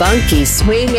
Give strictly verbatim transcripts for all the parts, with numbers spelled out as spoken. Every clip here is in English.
Funky swing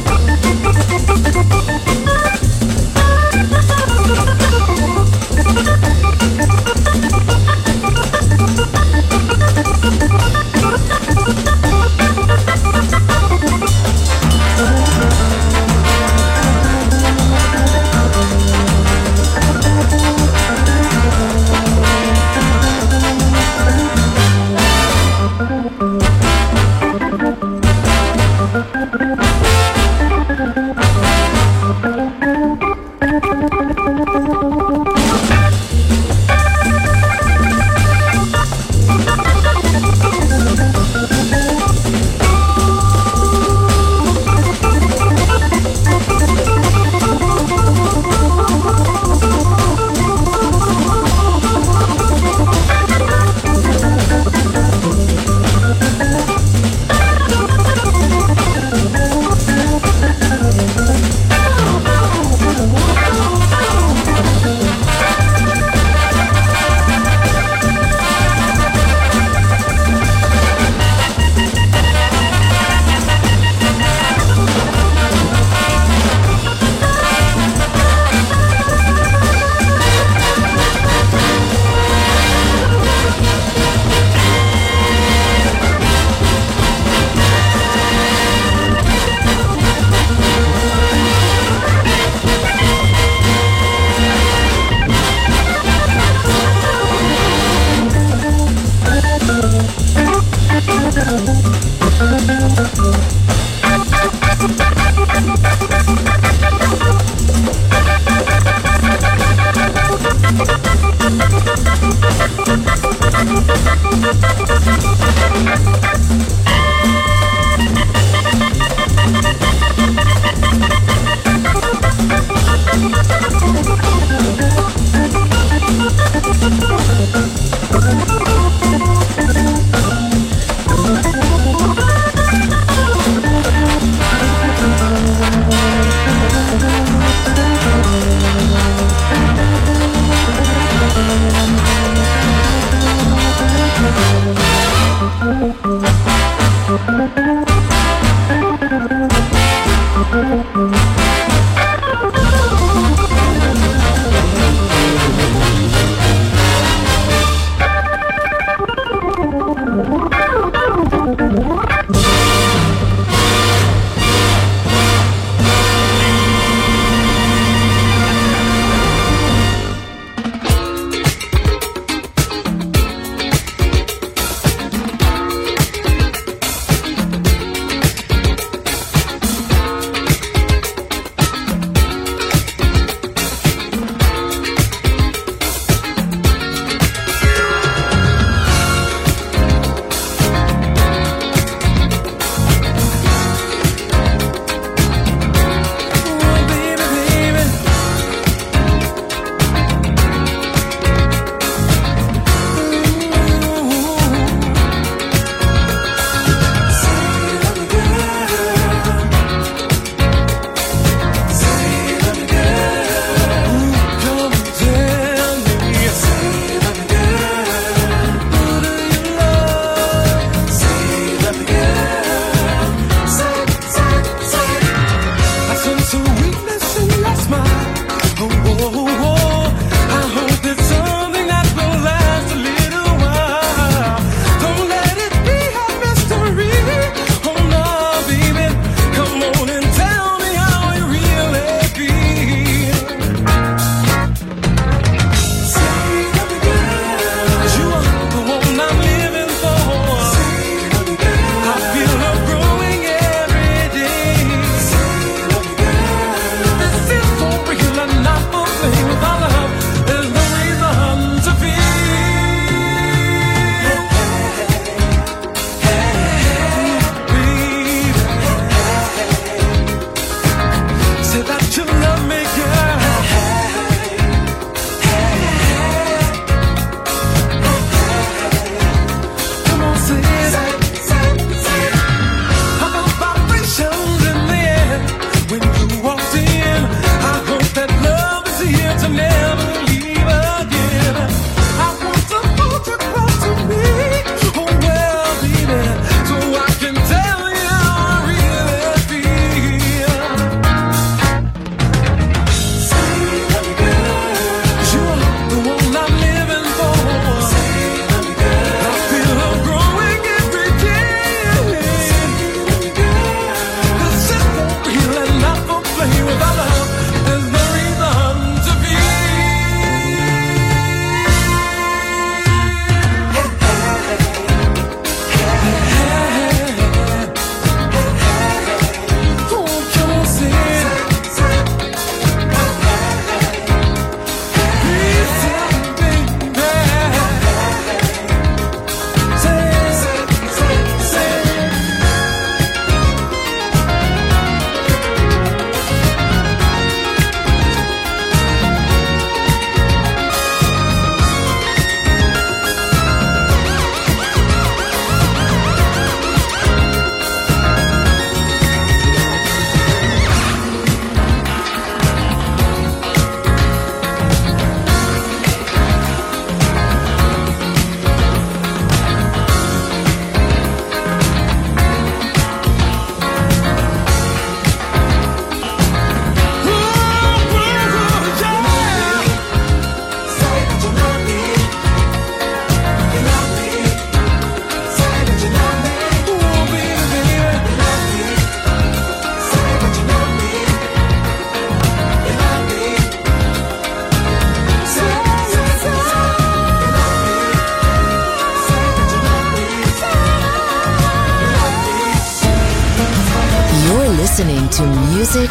We'll be right back. Music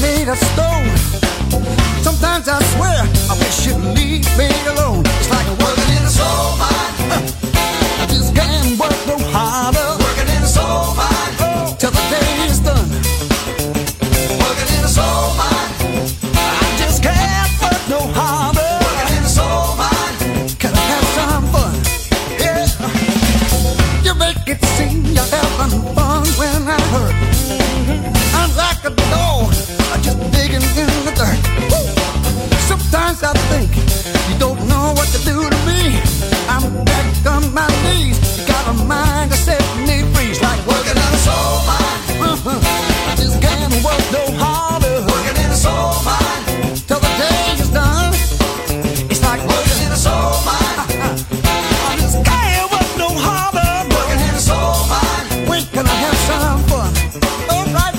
made of stone. Sometimes I swear I wish you'd leave me alone. It's like working in a soul mine. Uh, I just can't work no harder. Working in a soul mine. Oh, till the day is done. Working in a soul mine. I just can't work no harder. Working in a soul mine. Can I have some fun? Yeah. You make it seem you're having fun when I hurt. I'm like a dog, just digging in the dirt. Sometimes I think you don't know what to do to me. I'm back on my knees. You got a mind to set me free. It's like working in a soul mine. Uh-huh. I just can't work no harder. Working in a soul mine till the day is done. It's like working in a soul mine. Uh-huh. I just can't work no harder. Working in a soul mine. When can I have some fun? All right.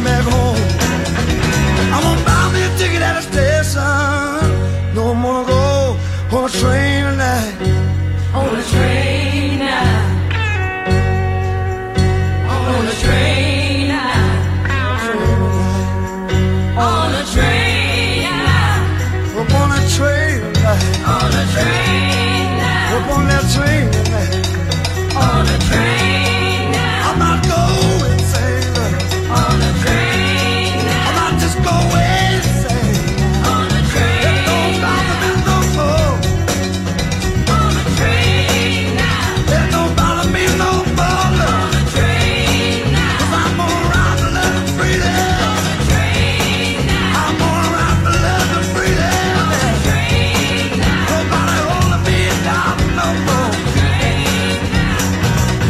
me back home. I won't buy me a ticket at a station. No, I'm gonna go on a train tonight. On a train now. On a train now. On a train now. We're on a train tonight. On a train now. We're on that train tonight. On a train now. I'm not going. On a train now. I might just go insane. On a train now. It don't bother me no more. On a train now. It don't bother me no more. On a train now. 'Cause I'm gonna ride for love and freedom. On a train now. I'm gonna ride for love and freedom. On a train now. Nobody holding me down no more. On a train now.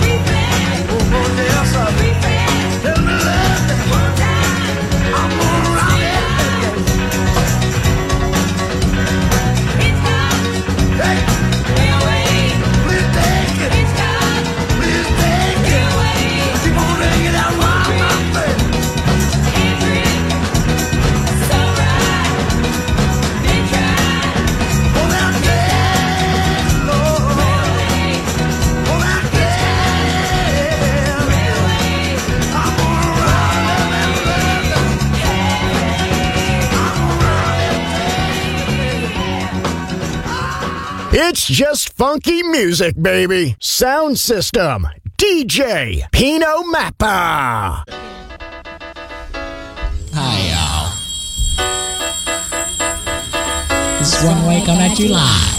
We fast. Oh, oh yes, I we fast. Tell me love. It's just funky music, baby. Sound System, D J Pino Mappa. Hi, y'all. This is Runaway coming at you live.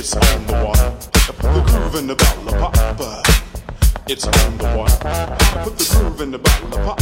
It's on the water. Put the groove in the bottle of pop. It's on the water. Put the groove in the bottle of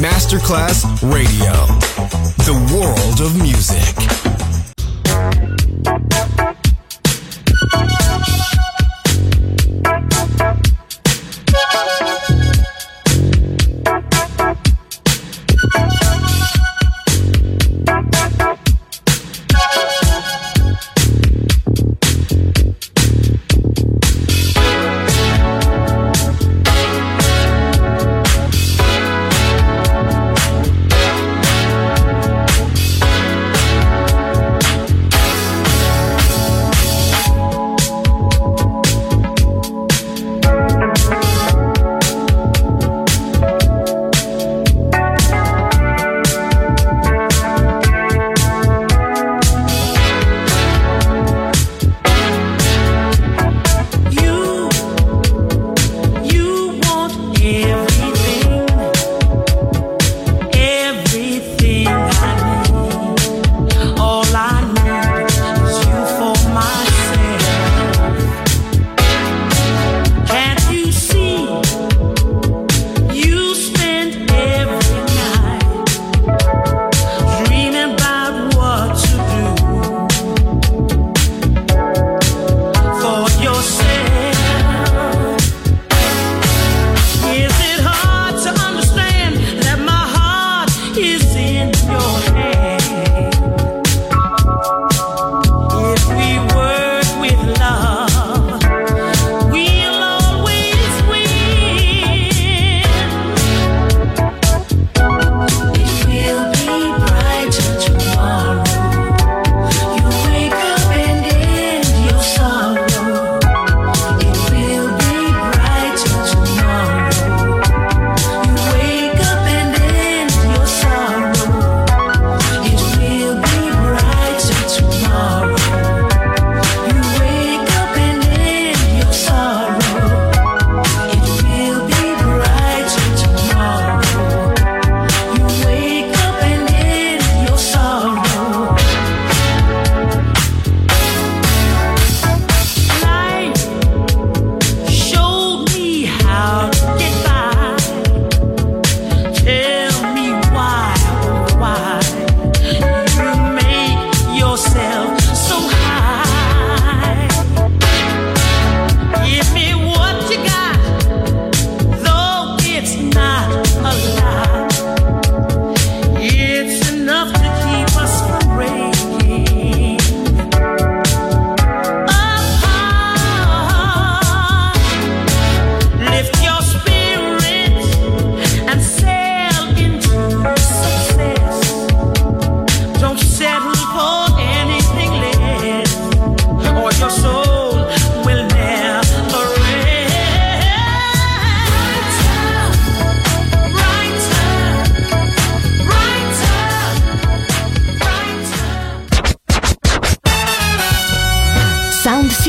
Masterclass Radio, the world of music.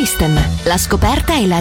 System. La scoperta e la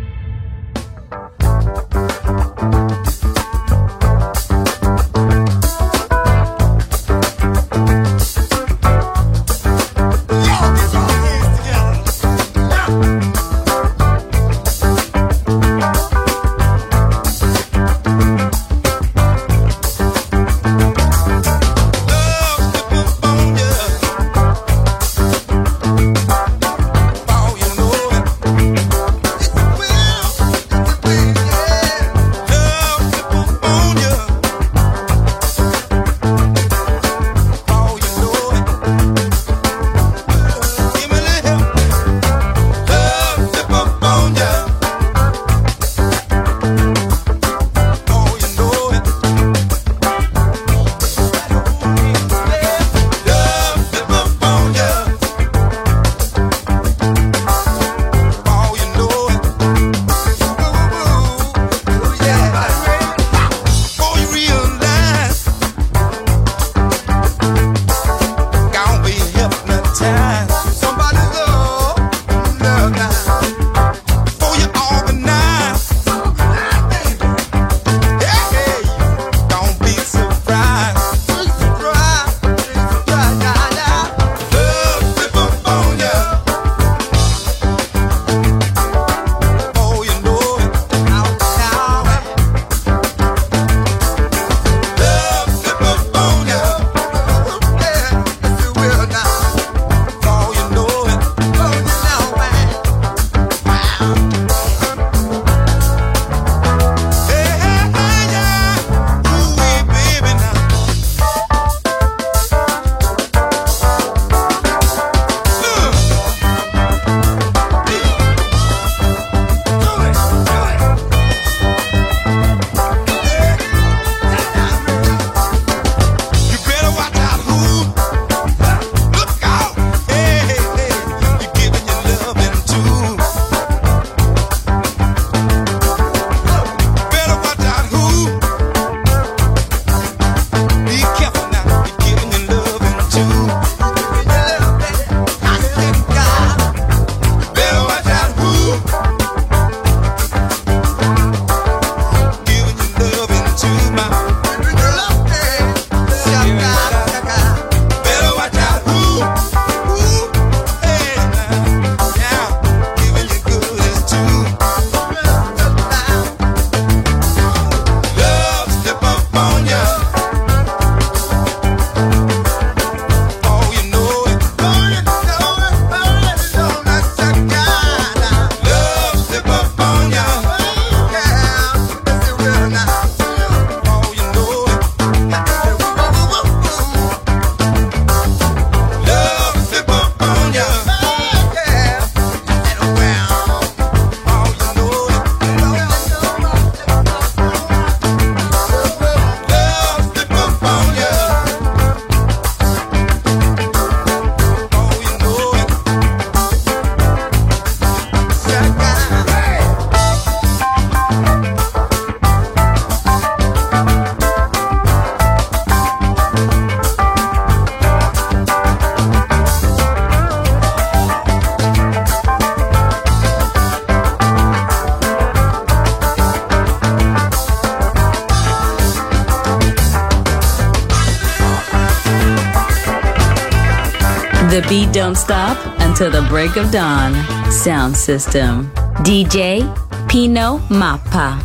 The beat don't stop until the break of dawn. Sound System. D J Pino Mappa.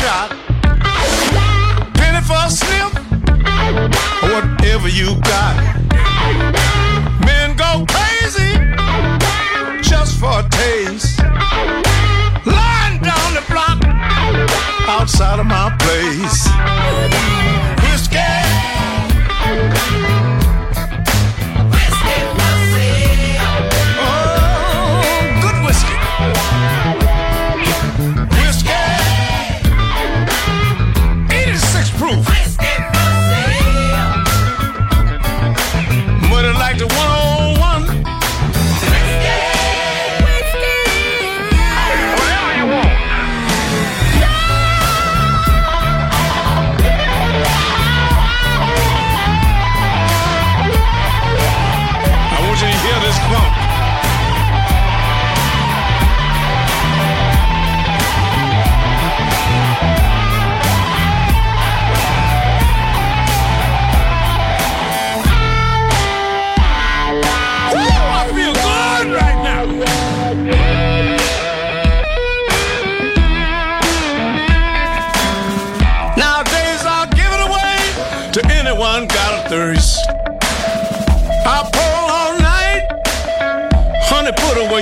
shop, penny for a slip, whatever you got. Men go crazy just for a taste. Lying down the block outside of my place. Whiskey.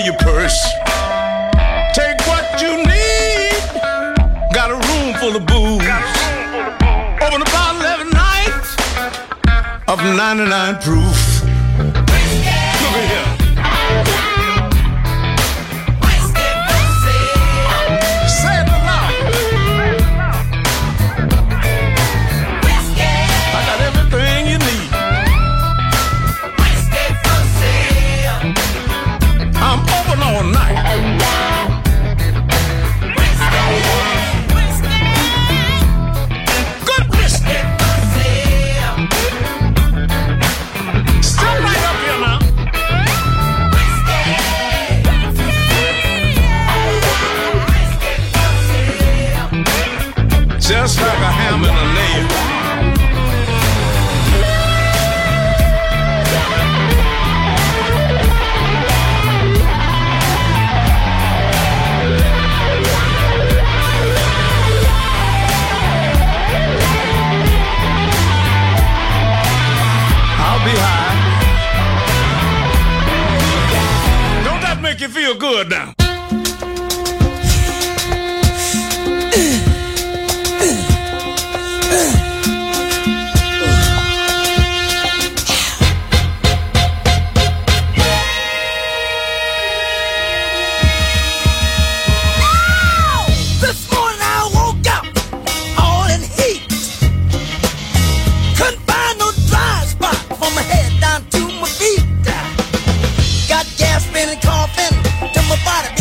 Your purse. Take what you need. Got a room full of booze. Open a bottle every night of ninety-nine proof. Got gas, spinning, coughing, till my body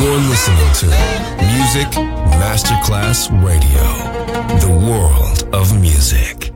You're listening to Music Masterclass Radio, the world of music.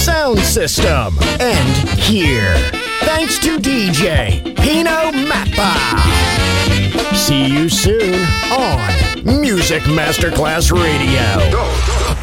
Sound system and here, thanks to D J Pino Mappa. See you soon on Music Masterclass Radio.